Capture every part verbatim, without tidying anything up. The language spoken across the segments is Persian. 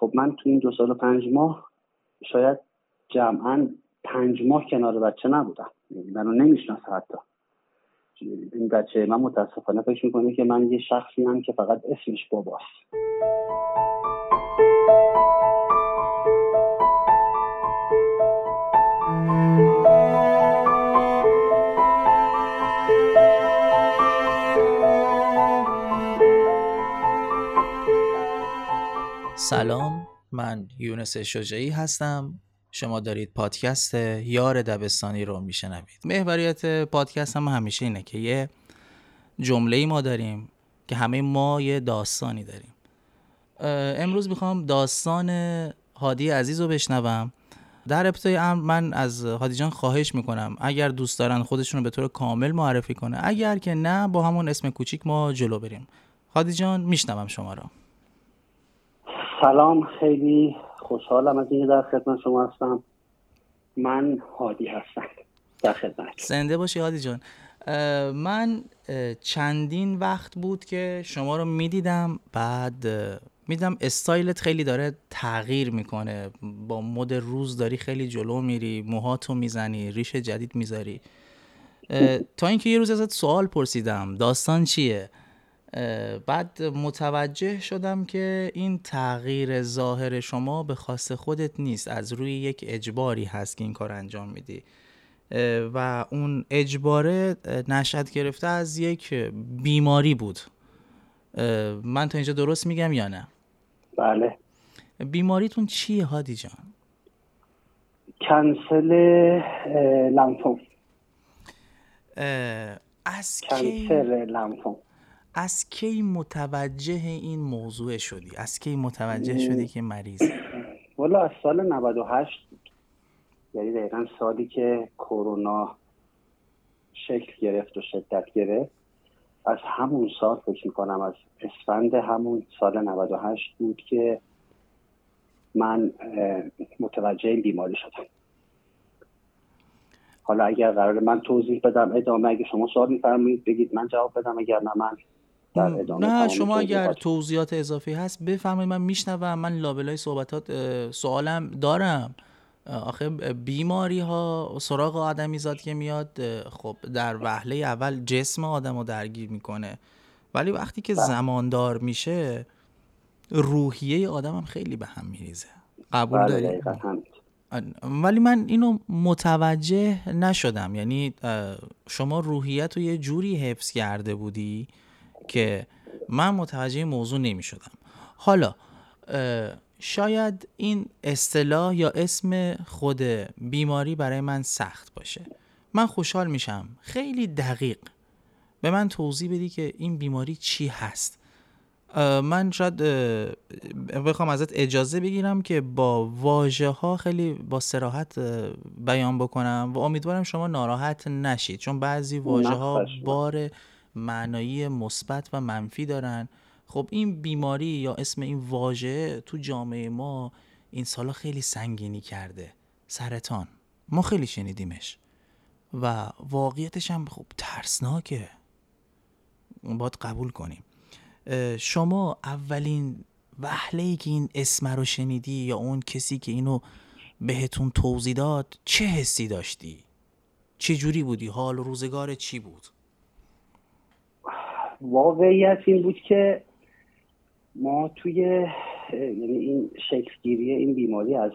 خب من تو این دو سال و پنج ماه شاید جمعاً پنج ماه کنار بچه نبودم، منو نمیشناسه حتی این بچه. من متاسفانه فکر میکنه که من یه شخصی هم که فقط اسمش باباست. سلام، من یونس شجاعی هستم. شما دارید پادکست یار دبستانی رو میشنوید. محوریت پادکست هم همیشه اینه که یه جمله‌ای ما داریم که همه ما یه داستانی داریم. امروز میخوام داستان هادی عزیز رو بشنوم. در ابتدای امر من از هادی جان خواهش میکنم اگر دوست دارن خودشون رو به طور کامل معرفی کنه، اگر که نه با همون اسم کوچیک ما جلو بریم. هادی جان میشنوم شما رو. سلام، خیلی خوشحالم از اینکه در خدمت شما هستم. من هادی هستم، در خدمت. زنده باشی هادی جان. من چندین وقت بود که شما رو میدیدم، بعد میدم استایلت خیلی داره تغییر میکنه، با مد روز داری خیلی جلو میری، موهاتو میزنی، ریش جدید میذاری، تا اینکه یه روز ازت سوال پرسیدم داستان چیه؟ بعد متوجه شدم که این تغییر ظاهر شما به خواست خودت نیست، از روی یک اجباری هست که این کار انجام میدی و اون اجباره نشأت گرفته از یک بیماری بود. من تا اینجا درست میگم یا نه؟ بله. بیماریتون چیه هادی جان؟ کنسل لنفون. از کنسل لنفون. از کی متوجه این موضوع شدی؟ از کی متوجه شدی که مریضی؟ والا از سال نود و هشت، یعنی دقیقا سالی که کرونا شکل گرفت و شدت گرفت، از همون سال فکر می‌کنم از اسفند همون سال نود و هشت بود که من متوجه این بیماری شدم. حالا اگر قراره من توضیح بدم ادامه، اگه شما سوال می‌فرمایید بگید من جواب بدم، اگر نه من نه شما اگر توضیحات اضافی هست بفرمایید، من میشنوم. من لابلای صحبتات سوالم دارم. آخه بیماری ها سراغ آدمی زاد که میاد، خب در وهله اول جسم آدمو درگیر میکنه، ولی وقتی که زماندار میشه روحیه آدم هم خیلی به هم میریزه. قبول داری؟ ولی من اینو متوجه نشدم، یعنی شما روحیت رو یه جوری حفظ کرده بودی که من متوجه موضوع نمی شدم. حالا شاید این اصطلاح یا اسم خود بیماری برای من سخت باشه. من خوشحال میشم خیلی دقیق به من توضیح بدی که این بیماری چی هست. من شاید بخوام ازت اجازه بگیرم که با واژه ها خیلی با صراحت بیان بکنم و امیدوارم شما ناراحت نشید، چون بعضی واژه ها بار معنایی مثبت و منفی دارن. خب این بیماری یا اسم این واژه تو جامعه ما این سالا خیلی سنگینی کرده. سرطان ما خیلی شنیدیمش و واقعیتش هم خب ترسناکه، باید قبول کنیم. شما اولین وهله‌ای که این اسم رو شنیدی یا اون کسی که اینو بهتون توضیح داد چه حسی داشتی؟ چه جوری بودی؟ حال و روزگار چی بود؟ واقعیت این بود که ما توی یعنی این شکلگیری این بیماری از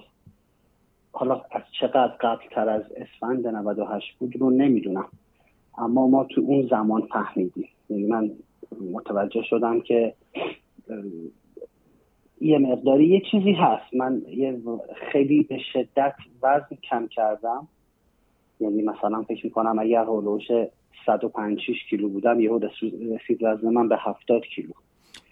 حالا از چقدر قبل تر از اسفند نود و هشت بود رو نمیدونم، اما ما تو اون زمان فهمیدیم. یعنی من متوجه شدم که یه مقداری یه چیزی هست. من یه خیلی به شدت وزن کم کردم، یعنی مثلا فکر میکنم اگر هولوش صد و پنجاه و شش کیلو بودم یهو رسید وزن من به هفتاد کیلو.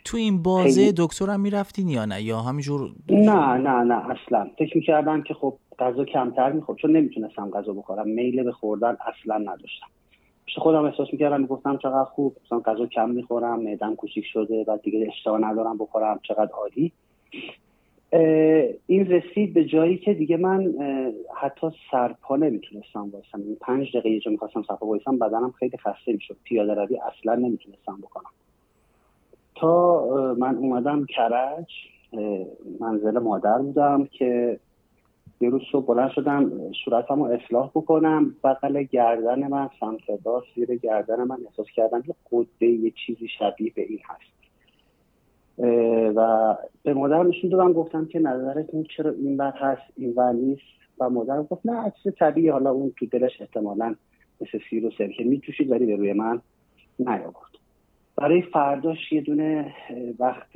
تو این بازه دکترم میرفتین یا نه یا همینجور؟ نه نه نه اصلا فکر میکردم که خب غذا کمتر میخورم، چون نمیتونستم غذا بخورم، میل به خوردن اصلا نداشتم. پیش خودم احساس میکردم میگفتم چقدر خوب، مثلا غذا کم میخورم، معدم کوچیک شده و دیگه اشتها ندارم بخورم، چقدر عالی. این رسید به جایی که دیگه من حتی سرپا نمیتونستم وایسم. این پنج دقیقه یه جا میخواستم سرپا وایسم، بدنم خیلی خسته میشد، پیاده روی اصلا نمیتونستم بکنم. تا من اومدم کرج منزل مادر بودم که یه روز صبح بلند شدم صورتمو اصلاح بکنم، بغل گردن من سمت راست زیر گردن من احساس کردم که قده یه چیزی شبیه به این هست و به مادرم نشون دادم، گفتم که نظرتون چرا این بر هست این بر نیست؟ و مادرم گفت نه عکس طبیعی، حالا اون تو دلش احتمالاً مثل سیر و سرکه میجوشید ولی به روی من نیاورد. برای فرداش یه دونه وقت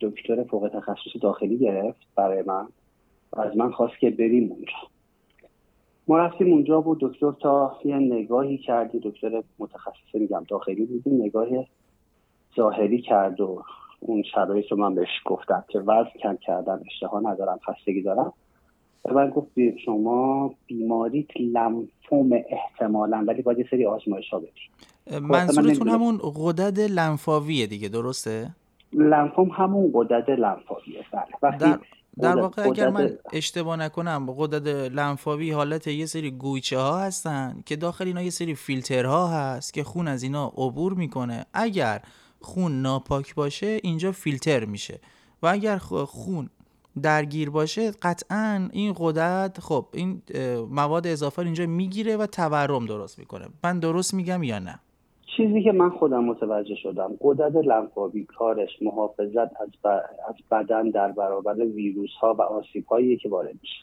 دکتر فوق تخصص داخلی گرفت برای من و از من خواست که بریم اونجا. ما رفتیم اونجا بود دکتر تا یه نگاهی کردی، دکتر متخصص میگم داخلی بودیم، نگاه ظاهری کرد و اون شرایط رو من بهش گفتم که وزن کم کردم، اشتها ندارم، خستگی دارم. من گفت شما بیماریت لنفوم احتمالاً ولی باید یه سری آزمایش‌ها بدید. منظورتون من همون غدد لنفاویه دیگه، درسته؟ لنفوم همون غدد لنفاویه. بله. در در واقع غدد... اگر من اشتباه نکنم غدد لنفاوی حالت یه سری گویچه ها هستن که داخل اینا یه سری فیلترها هست که خون از اینا عبور میکنه. اگر خون ناپاک باشه اینجا فیلتر میشه و اگر خون درگیر باشه قطعاً این غدد خب این مواد اضافه اینجا میگیره و تورم درست میکنه. من درست میگم یا نه؟ چیزی که من خودم متوجه شدم غدد لنفاوی کارش محافظت از, ب... از بدن در برابر ویروس ها و آسیب هایی که وارد میشه،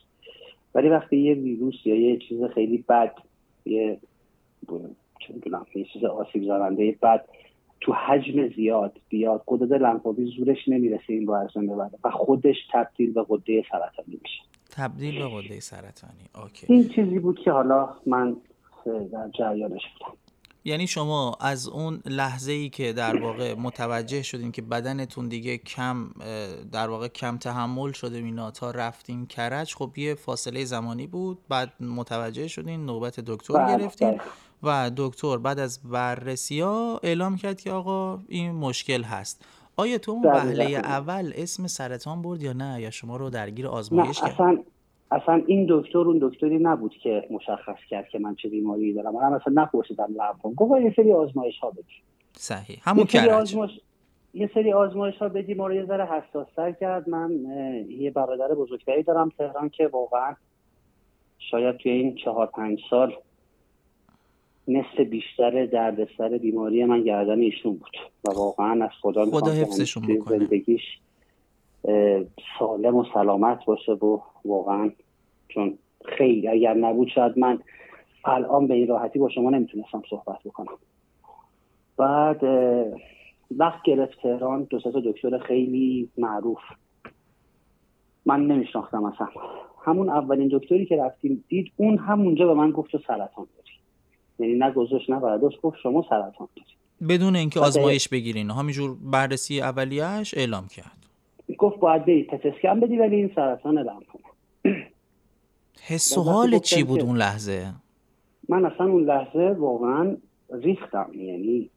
ولی وقتی یه ویروس یا یه چیز خیلی بد یه چون دونم یه چیز آسیب زننده بد تو حجم زیاد بیاد غدد لنفاوی زورش نمیرسه این رو ارزان ببره و خودش تبدیل به غده سرطانی میشه. تبدیل به غده سرطانی. اوکی. این چیزی بود که حالا من در جریانش بودم. یعنی شما از اون لحظه‌ای که در واقع متوجه شدین که بدنتون دیگه کم در واقع کم تحمل شده اینا تا رفتین کرج، خب یه فاصله زمانی بود، بعد متوجه شدین، نوبت دکتر گرفتین و دکتر بعد از بررسی‌ها اعلام کرد که آقا این مشکل هست. آیا تو اون وهله اول اسم سرطان برد یا نه، یا شما رو درگیر آزمایش کرد؟ اصلا اصلا این دکتر اون دکتری نبود که مشخص کرد که من چه بیماری دارم. من اصلا نپرسیدم لنفوم. گفت یه سری آزمایش‌ها بدید. صحیح. همون کرد. آزمایش... یه سری آزمایش‌ها بدید، ما رو یه ذره حساس‌تر کرد. من یه برادر بزرگتری دارم تهران که واقعا شاید توی این چهار پنج سال نصف بیشتر دردسر بیماری من گردن ایشون بود و واقعا از خدا می‌خوام خدا حفظشون بکنه، زندگیش سالم و سلامت باشه. و واقعا چون خیلی اگر نبود شاید من الان به این راحتی با شما نمیتونستم صحبت بکنم. بعد وقت گرفت تهران دو سه تا دکتر خیلی معروف، من نمیشناختم اصلا. همون اولین دکتری که رفتیم دید، اون همونجا به من گفت تو سرطان داری. یعنی نه گذاشت نه برداشت، گفت شما سرطان داری بدون اینکه آزمایش بگیرین. همینجور بررسی اولیه‌اش اعلام کرد، گفت باید برید پت اسکن بدی ولی این سرطان لنفوم. حس و حال چی بود اون لحظه؟ من اصلا اون لحظه واقعا ریختم. یعنی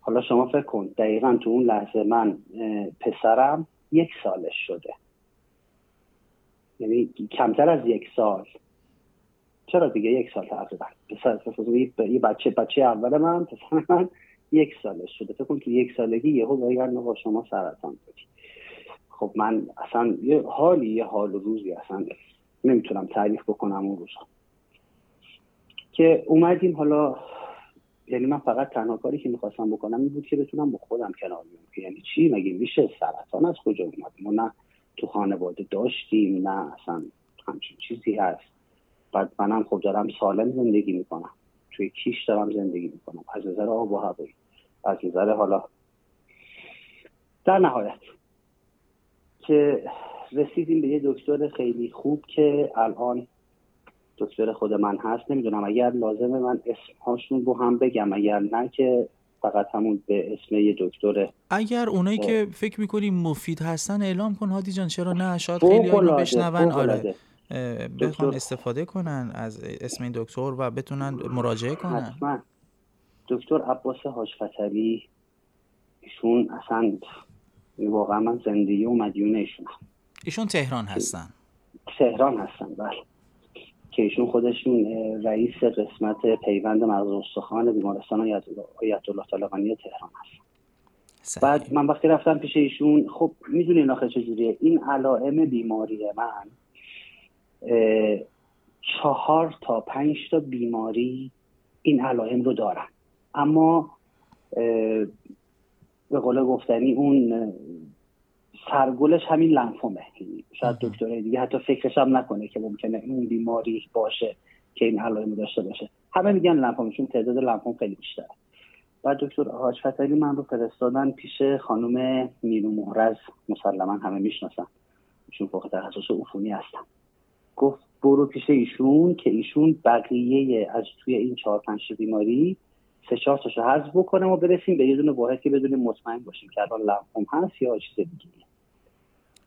حالا شما فکر کن دقیقا تو اون لحظه من پسرم یک سالش شده، یعنی کمتر از یک سال، چرا دیگه یک سال تقریبا پسر یه بچه بچه اول من پسر من یک سالش شده. فکر کن تو یک سالگی یهو باید نگاه شما سرطان بدید. خب من اصلا یه حالی یه حال و روزی اصلا نمیتونم تعریف بکنم اون روزا که اومدیم. حالا یعنی من فقط تنها کاری که میخواستم بکنم این بود که بتونم با خودم کنار بیام. یعنی چی؟ مگه میشه؟ سرطان از کجا اومد؟ ما نه تو خانواده داشتیم نه اصلا همچین چیزی هست. بعد منم خب دارم سالم زندگی میکنم، توی کیش دارم زندگی میکنم، از نظر آب و هوایی، از نظر حالا. در نهایت که رسیدیم به یه دکتر خیلی خوب که الان دکتر خود من هست. نمیدونم اگر لازمه من اسمهاشون رو هم بگم، اگر نه که فقط همون به اسم یه دکتر. اگر اونایی که فکر میکنی مفید هستن اعلام کن هادی جان، چرا نه؟ شاید خیلی ها رو بشنون، آره بخوان استفاده کنن از اسم این دکتر و بتونن مراجعه کنن. حتما. دکتر عباس هاشفتری، ایشون اصلا واقعا من زندگی و مدیونه ایشون هم. ایشون تهران هستن؟ تهران هستن بله، که ایشون خودشون رئیس قسمت پیوند مغز استخوان بیمارستان آیت الله طالقانی تهران هستن. بعد من وقتی رفتم پیش ایشون، خب میدونین آخه چجوریه، این علائم بیماری من چهار تا پنج تا بیماری این علائم رو دارن، اما به قول گفتنی اون سرگلش همین لنفومه. شاید دکتره دیگه حتی فکرش هم نکنه که ممکنه اون بیماری باشه که این علائم داشته باشه. همه میگن لنفوم، چون تعداد لنفوم خیلی بیشتره. بعد دکتر هاشفتری من رو فرستادن پیش خانوم مینو مهرز، مسلما همه میشناسن چون فوق تخصص عفونی هستن. گفت برو پیش ایشون که ایشون بقیه از توی این چهار پنج بیماری سه چهار تاشو حذف بکنم و برسیم به یه دونه واحد که بدونیم مطمئن باشیم که الان لنفوم هست یا چیز دیگه.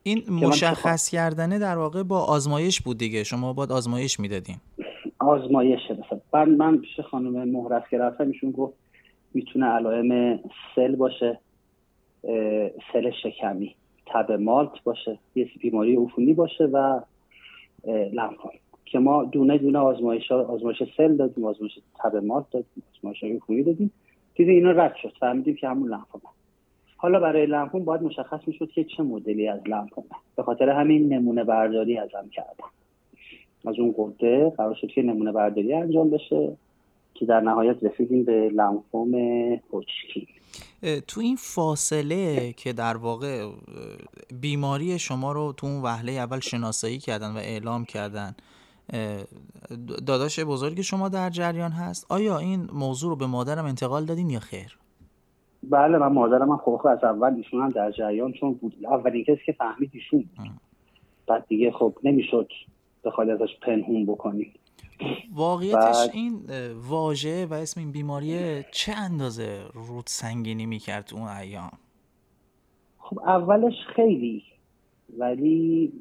این مشخص کردنه در واقع با آزمایش بود دیگه، شما باید آزمایش میدادین. آزمایشه مثلا. بعد من پیش خانم مهرس که رفتم، ایشون گفت میتونه علائم سل باشه، سل شکمی، تب مالت باشه، یه بیماری عفونی باشه و لنفوم، که ما دونه دونه آزمایش آزمایش سل دادیم، آزمایش تب مالت دادیم، آزمایش عفونی دادیم، دیدیم اینا رد شد، فهمیدیم که همون لنفوم. حالا برای لنفوم باید مشخص میشد که چه مدلی از لنفوم، به خاطر همین نمونه برداری ازم کردم. از اون گرده قرار شد که نمونه برداری انجام بشه که در نهایت رسیدیم به لنفوم هوچکین. تو این فاصله که در واقع بیماری شما رو تو اون وهله اول شناسایی کردن و اعلام کردن، داداش بزرگ شما در جریان هست؟ آیا این موضوع رو به مادرم انتقال دادین یا خیر؟ بله، من مادرم هم خب از اول ایشون هم در جریان، چون بود اولین کسی که فهمید ایشون بود. بعد دیگه خب نمیشد دخالی ازش پنهون بکنیم. واقعیتش بس... این واژه و اسم این بیماری چه اندازه رود سنگینی میکرد اون ایام؟ خب اولش خیلی، ولی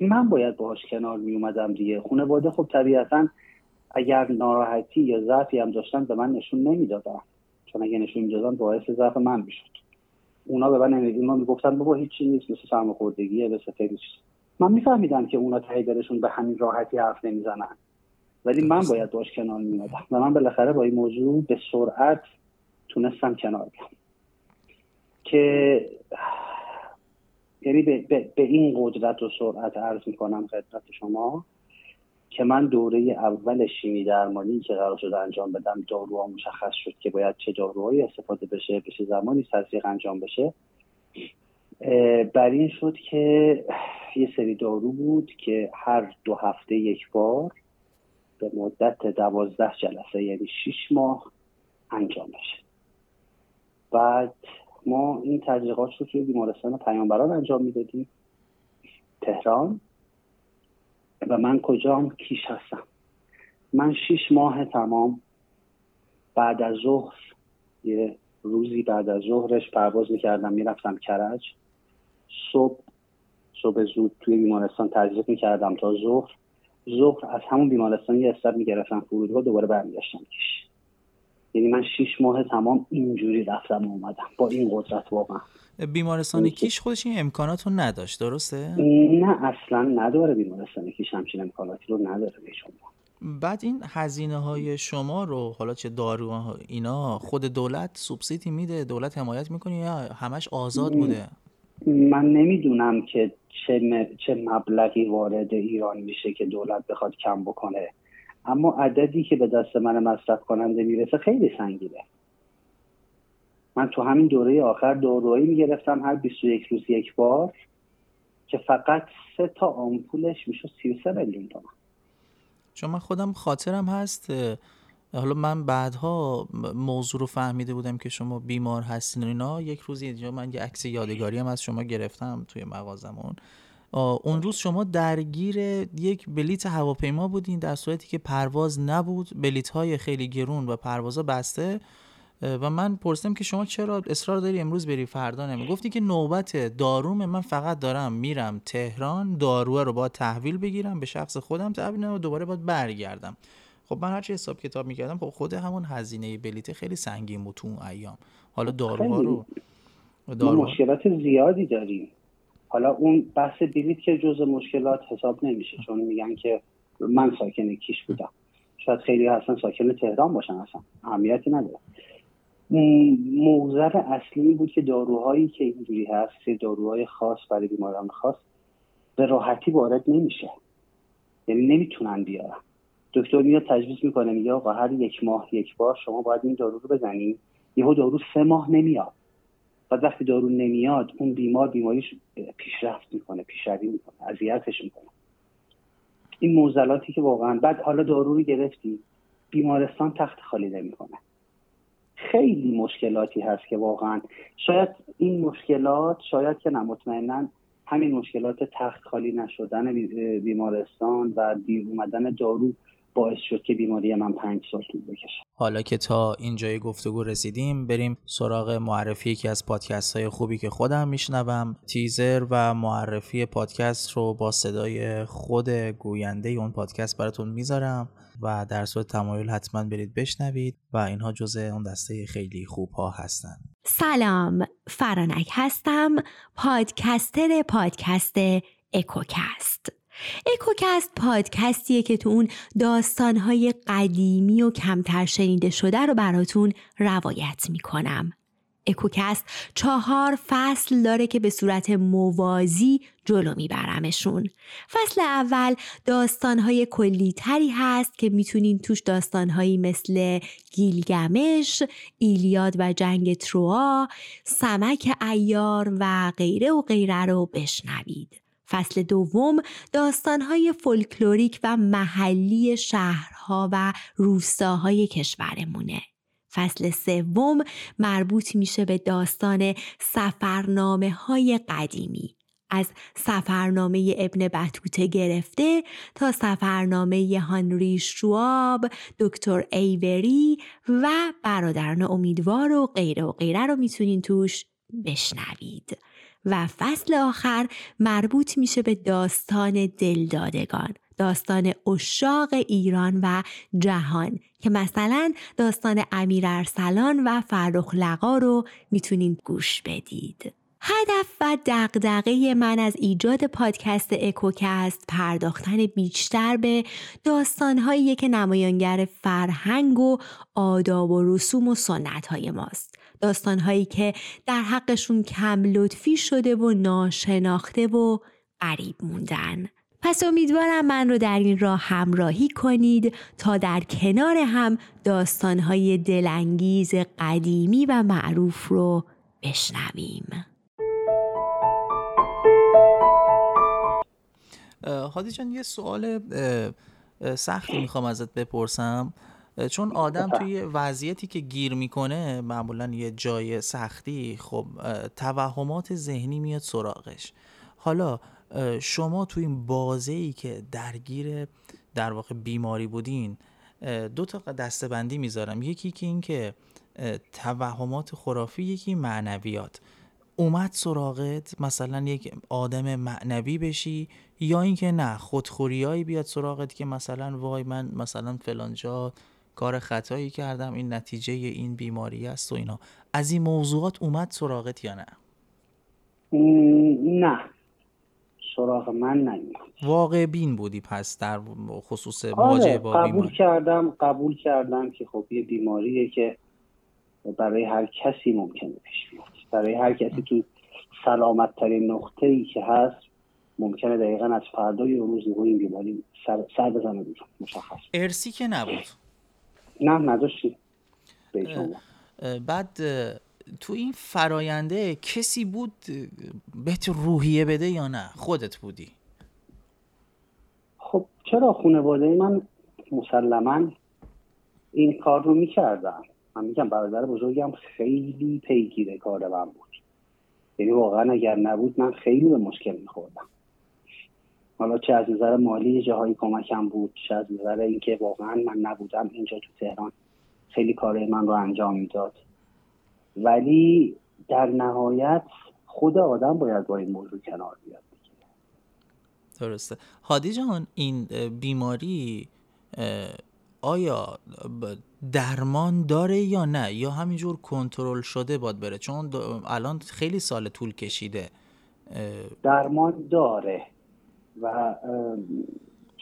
من باید باهاش کنار میومدم دیگه. خانواده خب طبیعتاً اگر ناراحتی یا ضعفی هم داشتن به من نشون نمیدادن، چون اگه نشون میدادن باعث ضعف من میشد. اونا به من نمیگفتن، ما میگفتن بابا هیچ چیزی نیست، مثل سرماخوردگیه، مثل فیروس. من میفهمیدم که اونا ته دلشون به همین راحتی حرف نمیزنن، ولی من باید باش کنار میومدم و من بالاخره با این موضوع به سرعت تونستم کنار بیام که یعنی به, به, به این قدرت و سرعت عرض میکنم خدمت شما که من دوره اول شیمی درمانی که قرار شد انجام بدم، داروها مشخص شد که باید چه داروهایی استفاده بشه، به چه زمانی تزریق انجام بشه. بر این شد که یه سری دارو بود که هر دو هفته یک بار به مدت دوازده جلسه، یعنی شیش ماه انجام بشه. بعد ما این تزریقات رو توی بیمارستان پیامبران انجام میدادیم تهران. و من کجام؟ کیش هستم. من شیش ماه تمام بعد از ظهر، یه روزی بعد از ظهرش پرواز میکردم میرفتم کرج. صبح صبح زود توی بیمارستان تزریق میکردم تا ظهر. ظهر از همون بیمارستان یه استراحت میگرفتم فرودگاه، دوباره برمیگشتم کیش. یعنی من شیش ماه تمام اینجوری رفتم و اومدم با این قدرت. واقعا بیمارستان کیش خودش این امکانات رو نداشت، درسته؟ نه اصلا نداره، بیمارستان کیش همچین امکاناتی رو نداره به شما. بعد این هزینه های شما رو، حالا چه داروها اینا، خود دولت سوبسیدی میده؟ دولت حمایت میکنه یا همش آزاد بوده؟ من نمیدونم که چه چه مبلغی وارد ایران میشه که دولت بخواد کم بکنه، اما عددی که به دست من مصرف کننده میرسه خیلی سنگینه. من تو همین دوره آخر دارویی میگرفتم هر بیست و یک روز یک بار که فقط سه تا آمپولش میشه سی و سه میلیون تومان. چون من خودم خاطرم هست، حالا من بعدها موضوع رو فهمیده بودم که شما بیمار هستین و اینا. یک روزی اینجا من یه عکس یادگاری هم از شما گرفتم توی مغازمون. اون روز شما درگیر یک بلیت هواپیما بودین در صورتی که پرواز نبود، بلیت‌های خیلی گرون و پروازا بسته، و من پرسیدم که شما چرا اصرار داری امروز بری فردا نمی؟ گفتی که نوبت داروم، من فقط دارم میرم تهران، داروه رو باید تحویل بگیرم به شخص خودم، تحویل نمیدم و دوباره باید برگردم. خب من هرچی حساب کتاب میکردم خود همون هزینه بلیت خیلی سنگین بود تو اون ایام. حالا داروها رو دارو... مشکلات زیادی داریم. حالا اون بحث بلیت که جزء مشکلات حساب نمیشه، چون میگن که من ساکن کیش بودم، شاید خیلی هستن ساکن تهران باشن، اصلا اهمیتی نداره. موضوع اصلی بود که داروهایی که اینجوری هست، سه داروهای خاص برای بیماران خاص، به راحتی وارد نمیشه، یعنی نمیتونن بیارن. دکتر میاد تجویز میکنه، میگه آقا هر یک ماه یک بار شما باید این دارو رو بزنید. یهو دارو سه ماه نمیاد و وقتی دارو نمیاد اون بیمار بیماریش پیشرفت میکنه، پیشروی میکنه، اذیتش میکنه. این معضلاتی که واقعا بعد حالا دارو رو گرفتی بیمارستان تخت خالی نمیکنه. خیلی مشکلاتی هست که واقعا شاید این مشکلات، شاید که نمطمئنن همین مشکلات تخت خالی نشدن بیمارستان و دیر اومدن دارو باعث شد که بیماری من پنج سال طول بکشه. حالا که تا اینجای گفتگو رسیدیم، بریم سراغ معرفی یکی از پادکست‌های خوبی که خودم میشنوم. تیزر و معرفی پادکست رو با صدای خود گوینده اون پادکست براتون میذارم و در صورت تمایل حتما برید بشنوید و اینها جزء اون دسته خیلی خوب ها هستن. سلام، فرانک هستم، پادکستر پادکست اکوکست. اکوکست پادکستیه که تو اون داستانهای قدیمی و کمتر شنیده شده رو براتون روایت میکنم. اکوکست چهار فصل داره که به صورت موازی جلو میبرمشون. فصل اول داستانهای کلی تری هست که میتونین توش داستانهایی مثل گیلگمش، ایلیاد و جنگ تروآ، سمک عیار و غیره و غیره رو بشنوید. فصل دوم داستانهای فولکلوریک و محلی شهرها و روستاهای کشورمونه. فصل سوم مربوط میشه به داستان سفرنامه‌های قدیمی، از سفرنامه ابن بطوطه گرفته تا سفرنامه هانری شواب، دکتر ایوری و برادران امیدوار و غیره و غیره رو میتونین توش بشنوید. و فصل آخر مربوط میشه به داستان دلدادگان، داستان عشاق ایران و جهان که مثلا داستان امیر ارسلان و فرخ لقا رو میتونید گوش بدید. هدف و دغدغه من از ایجاد پادکست اکوکست پرداختن بیشتر به داستانهاییه که نمایانگر فرهنگ و آداب و رسوم و سنت‌های ماست. داستانهایی که در حقشون کم لطفی شده و ناشناخته و غریب موندن. پس امیدوارم من رو در این راه همراهی کنید تا در کنار هم داستانهای دلانگیز قدیمی و معروف رو بشنویم. هادی جان، یه سوال سختی میخوام ازت بپرسم، چون آدم توی وضعیتی که گیر میکنه معمولا یه جای سختی، خب توهمات ذهنی میاد سراغش. حالا شما توی این بازه‌ای که درگیر در واقع بیماری بودین، دو تا دسته‌بندی میذارم، یکی که این که توهمات خرافی، یکی معنویات. اومد سراغت مثلا یک آدم معنوی بشی، یا اینکه نه خودخوریایی بیاد سراغت که مثلا وای من مثلا فلان جا کار خطایی کردم، این نتیجه این بیماری است و اینا، از این موضوعات اومد سراغت یا نه؟ نه، سراغ من نیومد. واقع بین بودی پس در خصوص مواجهه با بیماری؟ قبول کردم قبول کردم که خب یه بیماریه که برای هر کسی ممکنه پیش بیاد، برای هر کسی تو سلامت ترین نقطه‌ای که هست ممکنه دقیقاً از فردا یا روزی این بیماری سر سر بزنه. مشخص ارثی که نبود. نه نداشتی. بعد تو این فراینده کسی بود بهت روحیه بده یا نه خودت بودی؟ خب چرا، خانواده من مسلماً این کار رو می‌کردن. من میگم برادر بزرگم خیلی پیگیر کار من بود، یعنی واقعا اگر نبود من خیلی به مشکل میخوردم. حالا چه از نظر مالی جاهایی کمکم بود، چه از نظر اینکه واقعا من نبودم اینجا تو تهران خیلی کارهای من رو انجام میداد. ولی در نهایت خود آدم باید با این موضوع کنار بیاد. درسته. هادی جان، این بیماری آیا درمان داره یا نه، یا همینجور کنترل شده باید بره؟ چون الان خیلی سال طول کشیده. درمان داره و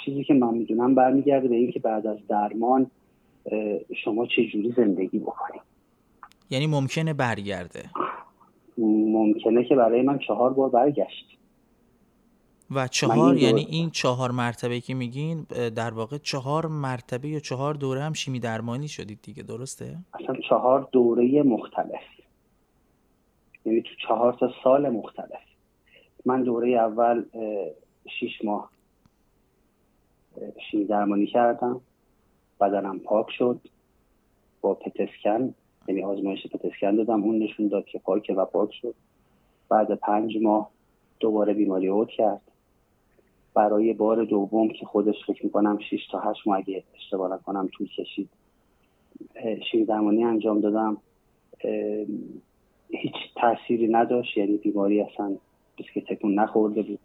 چیزی که من میدونم برمیگرده به این که بعد از درمان شما چه جوری زندگی بکنید. یعنی ممکنه برگرده؟ ممکنه که برای من چهار بار برگشت. و چهار یعنی دو... این چهار مرتبه که میگین در واقع چهار مرتبه یا چهار دوره هم شیمی درمانی شدید دیگه، درسته؟ اصلا چهار دوره مختلف، یعنی تو چهار تا سال مختلف. من دوره اول شیش ماه شیمی درمانی کردم، بدنم پاک شد با پتسکن، یعنی آزمایش پتسکن دادم، اون نشون داد که پاکه و پاک شد. بعد پنج ماه دوباره بیماری عود کرد. برای بار دوم که خودش فکر میکنم شیش تا هشت ماه اگه اشتباه نکنم طول کشید شیمی درمانی انجام دادم، هیچ تأثیری نداشت، یعنی بیماری اصلا که تکون نخورده بود.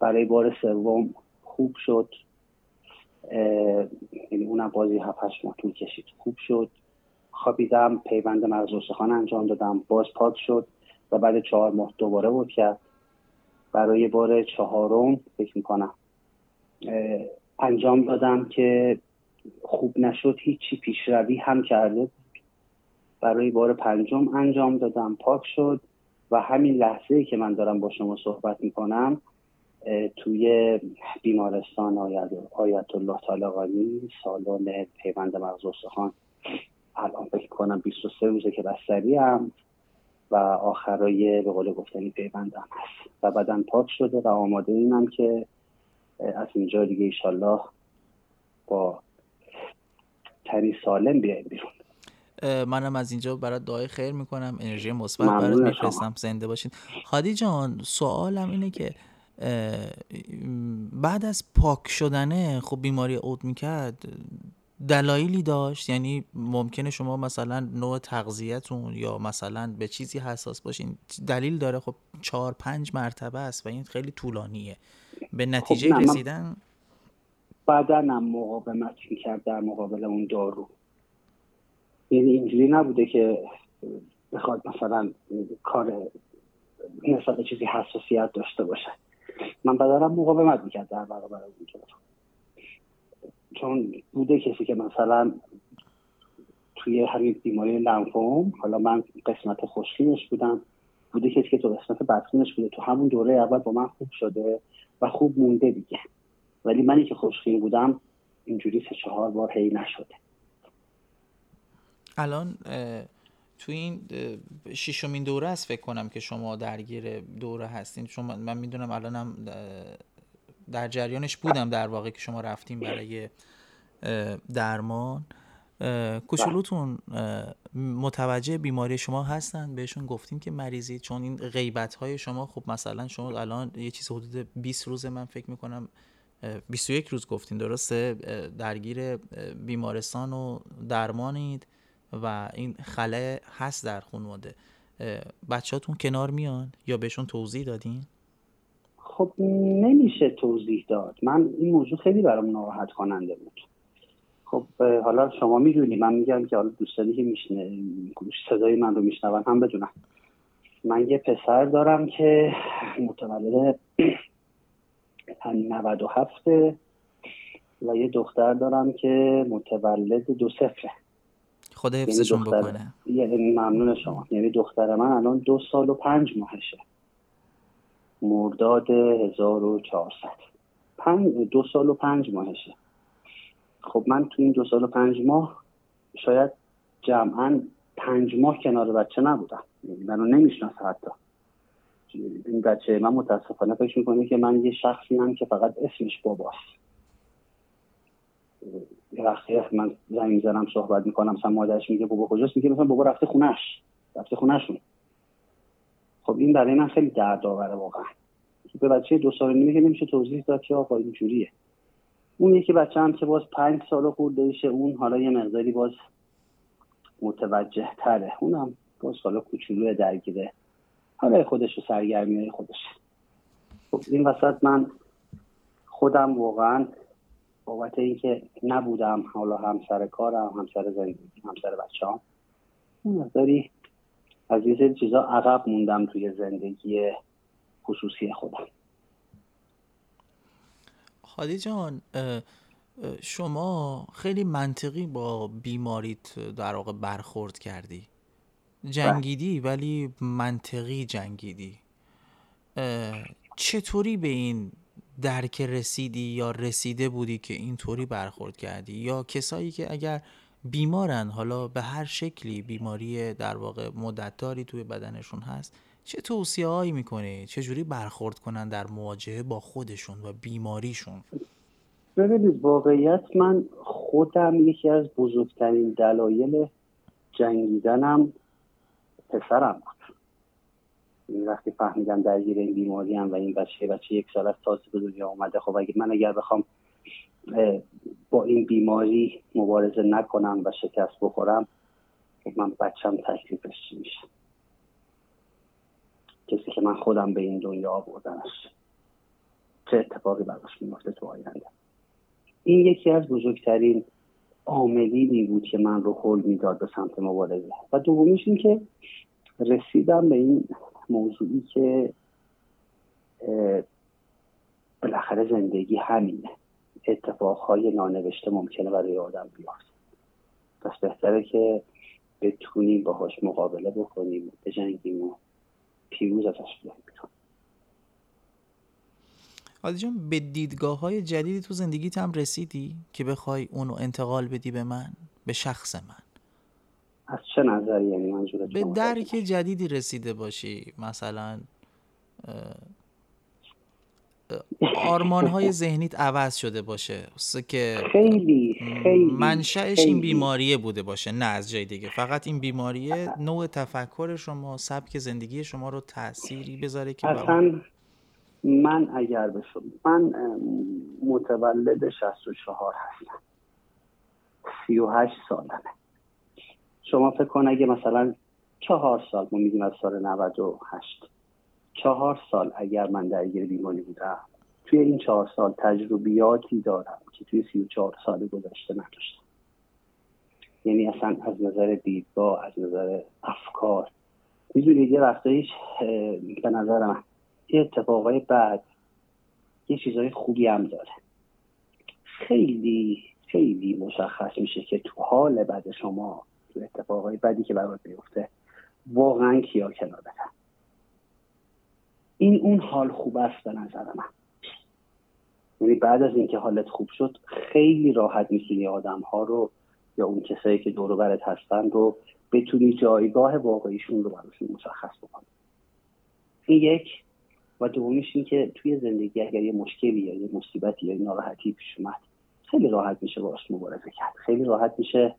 برای بار سوم خوب شد، یعنی اونم بازی هفت هشت ماه طول کشید، خوب شد. خوابیدم، پیوند مغز استخوان انجام دادم، باز پاک شد و بعد چهار ماه دوباره عود کرد. برای بار چهارم فکر میکنم انجام دادم که خوب نشد، هیچی، پیشروی هم کرده. برای بار پنجم انجام دادم، پاک شد و همین لحظه‌ای که من دارم با شما صحبت میکنم توی بیمارستان آیت الله طالقانی سالن پیوند مغز استخوان الان فکر کنم بیست و سه روزه که بستریم و آخرای به قول گفتنی پیوندم هست و بدن پاک شده و آماده اینم که از اینجا دیگه ایشالله با تنی سالم بیایم بیرون. منم از اینجا برات دعای خیر میکنم، انرژی مثبت برات میفرستم، زنده باشین. هادی جان سوالم اینه که بعد از پاک شدنه خب بیماری عود میکرد، دلایلی داشت؟ یعنی ممکنه شما مثلا نوع تغذیه‌تون یا مثلا به چیزی حساس باشین، دلیل داره؟ خب چهار پنج مرتبه است و این خیلی طولانیه. به نتیجه خب رسیدن بدنم مقاومت میکرد در مقابل اون دارو، یعنی اینجوری نبوده که بخواد مثلا کار نسبت چیزی حساسیت داشته باشه. من بدنم مقاومت میکرد در برابر اون دارو، چون بوده کسی که مثلا توی همین بیماری لنفوم، حالا من قسمت خوشخیمش بودم، بوده کسی که تو قسمت بدخیمش بوده، تو همون دوره اول با من خوب شده و خوب مونده دیگه. ولی منی که خوشخیم بودم اینجوری سه چهار بار هی نشده. الان توی این ششمین دوره است فکر کنم که شما درگیر دوره هستین. شما من میدونم الانم در جریانش بودم در واقع که شما رفتیم برای درمان. کوچولوتون متوجه بیماری شما هستن؟ بهشون گفتیم که مریضی؟ چون این غیبت‌های شما خب مثلا شما الان یه چیز حدود بیست روز من فکر می‌کنم بیست و یک روز گفتین، درسته؟ درگیر بیمارستان و درمانید و این خلأ هست در خانواده. بچه‌هاتون کنار میان یا بهشون توضیح دادین؟ خب نمیشه توضیح داد. من این موضوع خیلی برام ناراحت کننده بود. خب حالا شما میدونی، من میگم که حالا دوستانی که میشنه صدای من رو میشنون هم بدونن من یه پسر دارم که متولد نود و هفت و یه دختر دارم که متولد دو صفر. خدا حفظشون بکنه. یعنی ممنون شما. یعنی دختر من الان دو سال و پنج ماهشه، مرداد هزار و چهارصد، پنج دو سال و پنج ماهشه. خب من تو این دو سال و پنج ماه شاید جمعاً پنج ماه کنار بچه نبودم، منو نمیشناسه حتی این بچه. من متاسفانه فکر میکنه که من یه شخصی هم که فقط اسمش باباست. یه وقتی من زنگ میزنم صحبت میکنم، مثلا مادرش میگه بابا کجاست، میگه مثلا بابا رفته خونش، رفته خونشون. خب این برای من خیلی دردآوره واقعا. به بچه دو سال نیمه که نمیشه توضیح داد که آقا اینجوریه. اون یکی بچه هم که باز پنج سال خورده ایشه، اون حالا یه مقداری باز متوجه تره، اونم باز حالا کوچولو درگیره حالا خودش و سرگرمی‌های خودش. خب این وسط من خودم واقعا بابت این که نبودم، حالا همسر کارم، همسر زندگی، همسر بچه‌ام، اون مقداری از یه سری چیزا عقب موندم توی زندگی خصوصی خودم. هادی جان شما خیلی منطقی با بیماریت در واقع برخورد کردی. جنگیدی ولی منطقی جنگیدی. چطوری به این درک رسیدی یا رسیده بودی که اینطوری برخورد کردی؟ یا کسایی که اگر بیمارن، حالا به هر شکلی بیماری در واقع مدت‌داری توی بدنشون هست، چه توصیه‌هایی می‌کنی؟ چه جوری برخورد کنن در مواجهه با خودشون و بیماریشون؟ ببینید، واقعیت من خودم یکی از بزرگترین دلایل جنگیدنم پسرم بود. وقتی فهمیدم درگیر این بیماریم و این بچه بچه یک سال از تازه به دنیا اومده، خب اگه من اگر بخوام با این بیماری مبارزه نکنم و شکست بخورم، خب من بچم تکلیفش چی میشه؟ کسی که من خودم به این دنیا آوردمش چه اتفاقی براش میفته تو آینده؟ این یکی از بزرگترین عاملی بود که من رو هل میداد به سمت مبارزه. و دومیش این که رسیدم به این موضوعی که بالاخره زندگی همینه، اتفاقهای نانوشته ممکنه برای آدم بیاد، پس بهتره که بتونیم باهاش مقابله بکنیم، بجنگیم و پیروز ازش بیاییم بیرون. حالا جان، به دیدگاه‌های جدیدی تو زندگیت هم رسیدی که بخوای اونو انتقال بدی به من، به شخص من؟ از چه نظر یعنی منظورت؟ به درک جدیدی رسیده باشی، مثلا آرمان‌های ذهنیت عوض شده باشه که خیلی خیلی منشأش خیلی. این بیماریه بوده باشه، نه از جای دیگه، فقط این بیماریه نوع تفکر شما، سبک زندگی شما رو تأثیری بذاره که اصلا. من اگر بشم، من متولد شصت و چهار هستم، سی و هشت سالمه. شما فکر کن اگه مثلا چهار سال، ما میگیم از سال نود و هشت، چهار سال اگر من درگیر بیماری بودم، توی این چهار سال تجربیاتی دارم که توی سی و چهار سال گذشته نداشتم. یعنی اصلا از نظر دیدگاه، از نظر افکار، میدونید یه وقتایش به نظر من یه اتفاقای بعد یه چیزای خوبی هم داره. خیلی خیلی مشخص میشه که تو حال بعد شما، تو اتفاقای بعدی که برات بیفته، واقعا کیا کنار بدن. این اون حال خوب است به نظر من. یعنی بعد از اینکه حالت خوب شد، خیلی راحت میتونی آدم ها رو یا اون کسایی که دور و برت هستن رو بتونی جایگاه واقعیشون رو براشون مشخص بکنی. این یک. و دومیش این که توی زندگی اگر یه مشکلی یا یه مصیبتی یا یه ناراحتی پیش اومد، خیلی راحت میشه باهاش مبارزه کرد، خیلی راحت میشه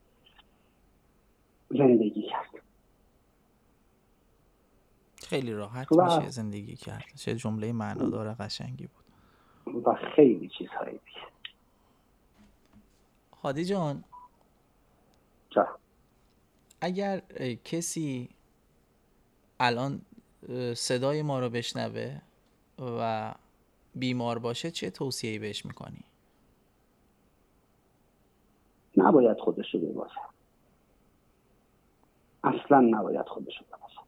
زندگی کرد. خیلی راحت و... میشه زندگی کرد. چه جمله معنادار قشنگی بود. و خیلی چیزهایی دیگه. هادی جان، جا. اگر کسی الان صدای ما رو بشنوه و بیمار باشه، چه توصیه‌ای بهش میکنی؟ نباید خودش رو ببازه. اصلا نباید خودش رو ببازه.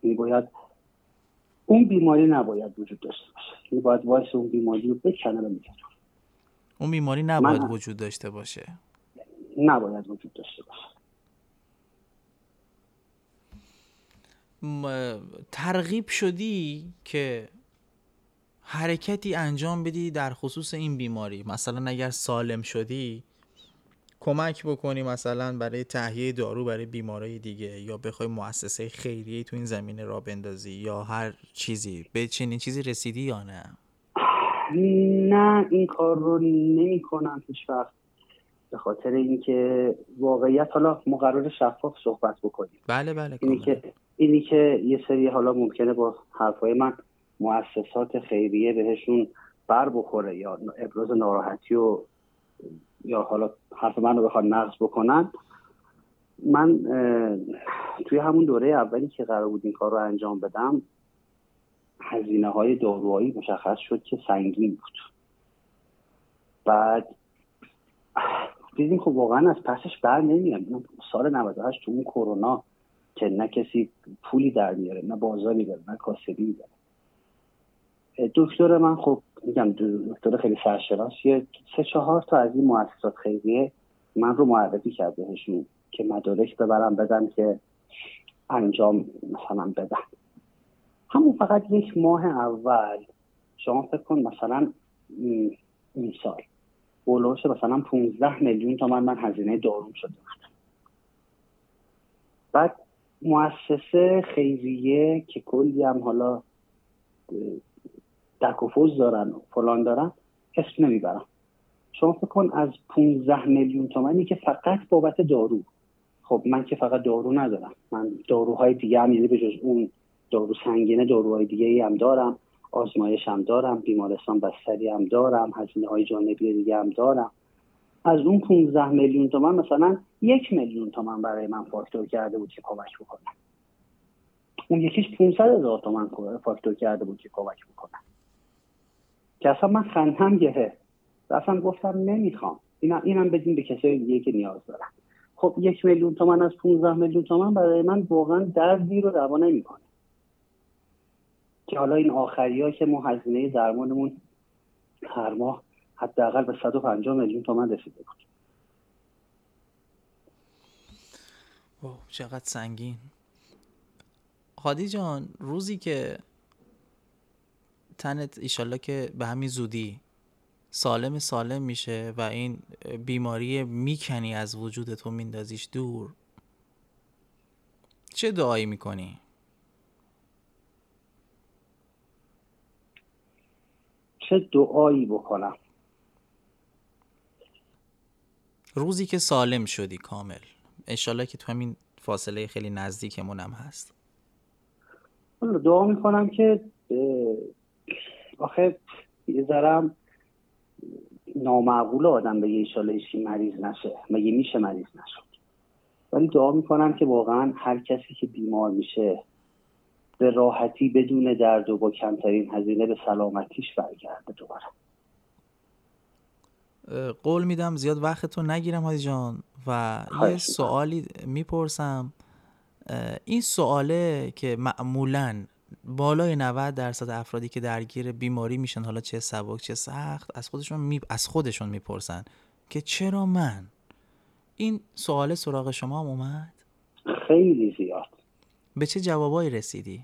این باید، اون بیماری نباید وجود داشته باشه. این باید وایس اون بیماری رو بکنه و میکنه. اون بیماری نباید من... وجود داشته باشه. نباید وجود داشته باشه. ترغیب شدی که حرکتی انجام بدی در خصوص این بیماری؟ مثلا اگر سالم شدی کمک بکنی، مثلا برای تهیه دارو برای بیمارای دیگه، یا بخوای مؤسسه خیریه تو این زمینه را بندازی، یا هر چیزی. به چنین چیزی رسیدی یا نه؟ نه، این کار رو نمی کنم هیچ وقت، به خاطر اینکه واقعیت، حالا مقرر شفاف صحبت بکنیم. بله بله. اینی که اینی که یه سری حالا ممکنه با حرفای من مؤسسات خیریه بهشون بر بخوره یا ابراز ناراحتی و یا حالا حرف من رو بخوان نقض بکنن، من توی همون دوره اولی که قرار بود این کار رو انجام بدم، هزینه های دارویی مشخص شد که سنگین بود. بعد دیدیم خب واقعا از پسش بر نمیام. سال نود و هشت تو اون کرونا که نه کسی پولی در میاره، نه بازاری داره، نه کاسبی داره. دکتر من، خب میگم دکتر خیلی سرشناس، یه سه چهار تا از این مؤسسات خیریه من رو معرفی کرده بهشون که مدارک ببرم بدم که انجام مثلا بدم. همون فقط یک ماه اول شما فکر کن مثلا این سال بلوش مثلا پانزده میلیون تومان من هزینه داروم شده بودم. بعد مؤسسه خیریه که کلی هم حالا دکوفوز دارن و فلان دارن اسم نمیبرن، شما فکر کن از پانزده میلیون تومانی که فقط بابت دارو، خب من که فقط دارو ندارم، من داروهای دیگه هم یعنی به جز اون دارو سنگینه داروهای دیگه هم دارم، آزمایش هم دارم، بیمارستان بستری هم دارم، هزینه های جانبی دیگه هم دارم. از اون پانزده میلیون تومان مثلا یک میلیون تومان برای من فاکتور کرده بود که کمک بکنم، اون یکیش پانصد هزار تومان فاکتور کرده بود که کمک بکنم، که اصلا من خندم گره اصلا گفتم نمیخوام، اینم اینم بدین به کسایی دیگه که نیاز دارن. خب یک میلیون تومان از پانزده میلیون تومان برای من واقعا دردی رو روا نمیکنه، که حالا این آخریا که ما هزینه درمانمون هر ماه حداقل به صد و پنجاه میلیون تومان رسیده بود. واو چقدر سنگین. هادی جان روزی که تنت ایشالله که به همین زودی سالم سالم میشه و این بیماری میکنی از وجودت و میندازیش دور، چه دعایی میکنی؟ چه دعایی بکنم؟ روزی که سالم شدی کامل انشالله که تو همین فاصله خیلی نزدیکمون هم هست، دعا میکنم که آخه یه ذرم نامعقول آدم بگه انشالله هیچی مریض نشه، مگه میشه مریض نشد، ولی دعا میکنم که واقعا هر کسی که بیمار میشه به راحتی بدون درد و با کمترین هزینه به سلامتیش برگرده دوباره. قول میدم زیاد وقتتو نگیرم هادی جان و یه سوالی میپرسم، این سواله که معمولاً بالای نود درصد افرادی که درگیر بیماری میشن، حالا چه سبک چه سخت، از خودشون می... از خودشون میپرسن که چرا من؟ این سوال سراغ شما هم اومد؟ خیلی زیاد. به چه جوابایی رسیدی؟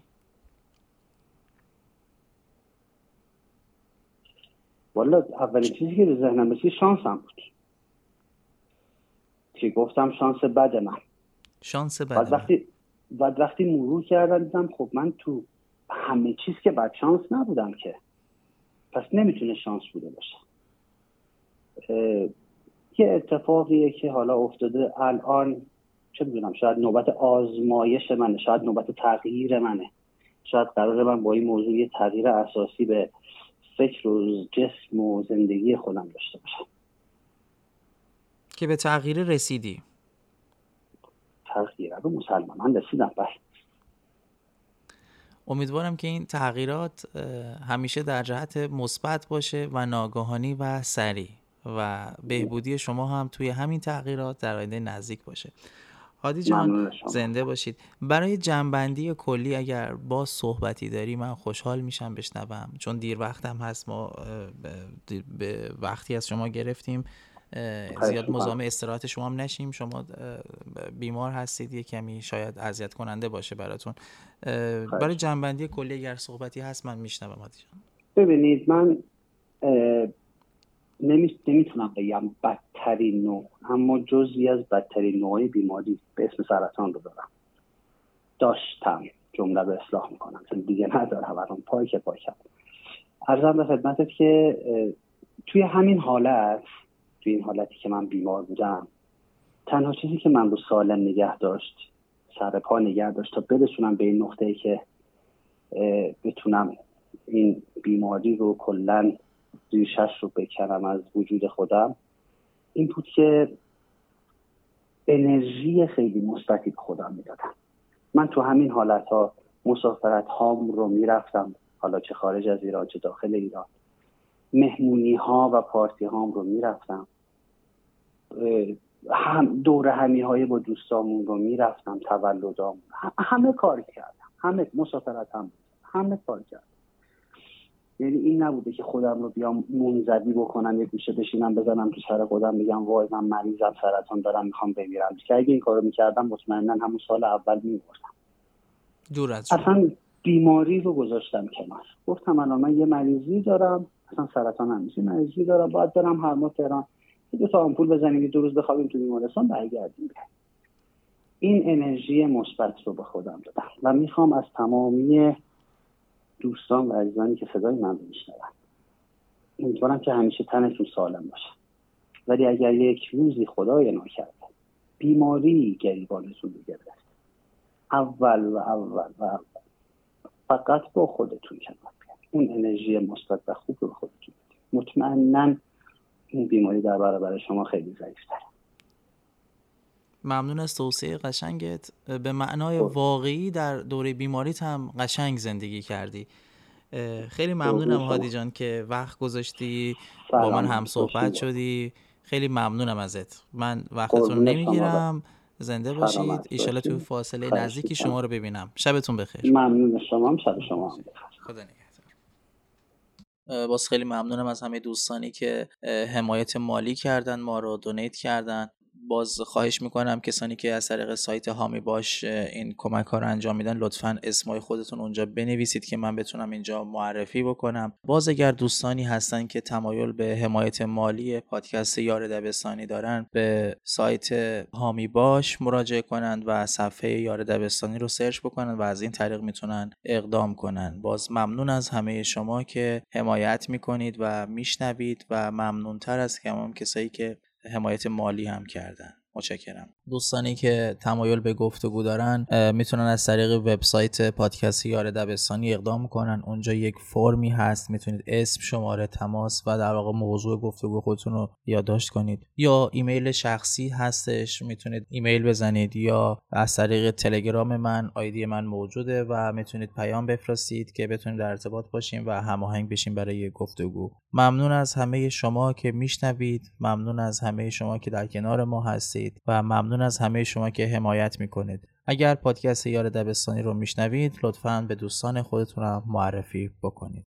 والا اولین چیزی که به ذهنم رسید شانسم بود، که گفتم شانس بد من شانس بد بعد وقتی بعد وقتی مرور کردم دیدم خب من تو همه چیز که بد شانس نبودم که، پس نمیتونه شانس بوده باشه. یه اتفاقیه که حالا افتاده الان، چه میدونم، شاید نوبت آزمایش منه، شاید نوبت تغییر منه، شاید قراره من با این موضوع یه تغییر اساسی به فکر و جسم و زندگی خودم داشته باشم، که به تغییر رسیدی. تغییر به مسلمان رسیدم بله. امیدوارم که این تغییرات همیشه در جهت مثبت باشه و ناگهانی و سریع و بهبودی شما هم توی همین تغییرات در آینده نزدیک باشه. هادی جان زنده باشید. برای جنببندی کلی اگر با صحبتی داری من خوشحال میشم بشنوم، چون دیر وقتم هست، ما به وقتی از شما گرفتیم، زیاد مزاحم استراحت شما هم نشیم، شما بیمار هستید، یه کمی شاید اذیت کننده باشه براتون. برای جنببندی کلی اگر صحبتی هست من میشنوم هادی جان. ببینید من نمیتونم بگم بدترین نوع، اما جزئی از بدترین نوعی بیماری به اسم سرطان رو دارم، داشتم، جمله رو اصلاح میکنم چون دیگه ندارم الان، پای که پای کردم. عرضم به خدمتت که توی همین حالت، توی این حالتی که من بیمار بودم، تنها چیزی که من رو سالم نگه داشت، سر پا نگه داشت تا برسونم به این نقطه‌ای که بتونم این بیماری رو کلاً ریشه‌اش رو بکنم از وجود خودم، این بود که انرژی خیلی مثبتی به خودم میدادم. من تو همین حالت‌ها مسافرت هام رو میرفتم، حالا چه خارج از ایران چه داخل ایران، مهمونی ها و پارتی هام رو میرفتم، هم دور همی های با دوستامون رو میرفتم، تولدام، همه کار کردم، همه مسافرت هم بود، همه کار کردم. یعنی این نبوده که خودم رو بیام منزوی بکنم، یه گوشه بشینم بزنم تو سر خودم بگم وای من مریضم، سرطان دارم، میخوام بمیرم، که اگه این کارو میکردم مطمئنا همون سال اول میمردم. دور از اصلا بیماری رو گذاشتم کنار، گفتم الان من یه مریضی دارم، اصلا سرطان هم نیست، مریضی دارم، باید برم هر ما تهران یه تا آمپول بزنیم یه دو روز بخوابیم تو بیمارستان برگردیم. این انرژی مثبت رو به خودم دادم و میخوام از تمامی دوستان و عزیزانی که صدای من رو میشنون امیدوارم که همیشه تنشون سالم باشه، ولی اگر یک روزی خدای ناکرده بیماری گریبانتون رو گرفت، اول و اول و اول فقط با خودتون کنار بیاید، اون انرژی مثبت و خوب رو به خودتون بدید، مطمئناً این بیماری در برابر شما خیلی ضعیف‌تره. ممنون از توصیه قشنگت. به معنای واقعی در دوره بیماریت هم قشنگ زندگی کردی. خیلی ممنونم هادی جان که وقت گذاشتی با من هم صحبت شدی. خیلی ممنونم ازت. من وقتتون نمیگیرم. زنده باشید. ایشالا تو فاصله نزدیکی شما رو ببینم. شبتون بخیر. ممنون شما هم. شب شما هم بخیر. خدا نگهدار. باز خیلی ممنونم از همه دوستانی که حمایت مالی کردن، ما رو دونیت کردن. باز خواهش میکنم کسانی که از طریق سایت حامی باش این کمک ها رو انجام میدن لطفاً اسمای خودتون اونجا بنویسید که من بتونم اینجا معرفی بکنم. باز اگر دوستانی هستن که تمایل به حمایت مالی پادکست یار دبستانی دارن به سایت حامی باش مراجعه کنند و صفحه یار دبستانی رو سرچ بکنن و از این طریق میتونن اقدام کنن. باز ممنون از همه شما که حمایت میکنید و میشنوید و ممنونتر از تمام کسایی که حمایت مالی هم کردن. متشکرم. دوستانی که تمایل به گفتگو دارن میتونن از طریق وبسایت پادکست یار دبستانی اقدام کنن. اونجا یک فرمی هست، میتونید اسم، شماره تماس و در واقع موضوع گفتگو خودتون رو یادداشت کنید. یا ایمیل شخصی هستش، میتونید ایمیل بزنید یا از طریق تلگرام من، آیدی من موجوده و میتونید پیام بفرستید که بتونیم در ارتباط باشیم و هماهنگ بشیم برای گفتگو. ممنون از همه شما که میشنوید، ممنون از همه شما که در کنار ما هستید و ممنون از همه شما که حمایت میکنید. اگر پادکست یار دبستانی رو میشنوید لطفاً به دوستان خودتون هم معرفی بکنید.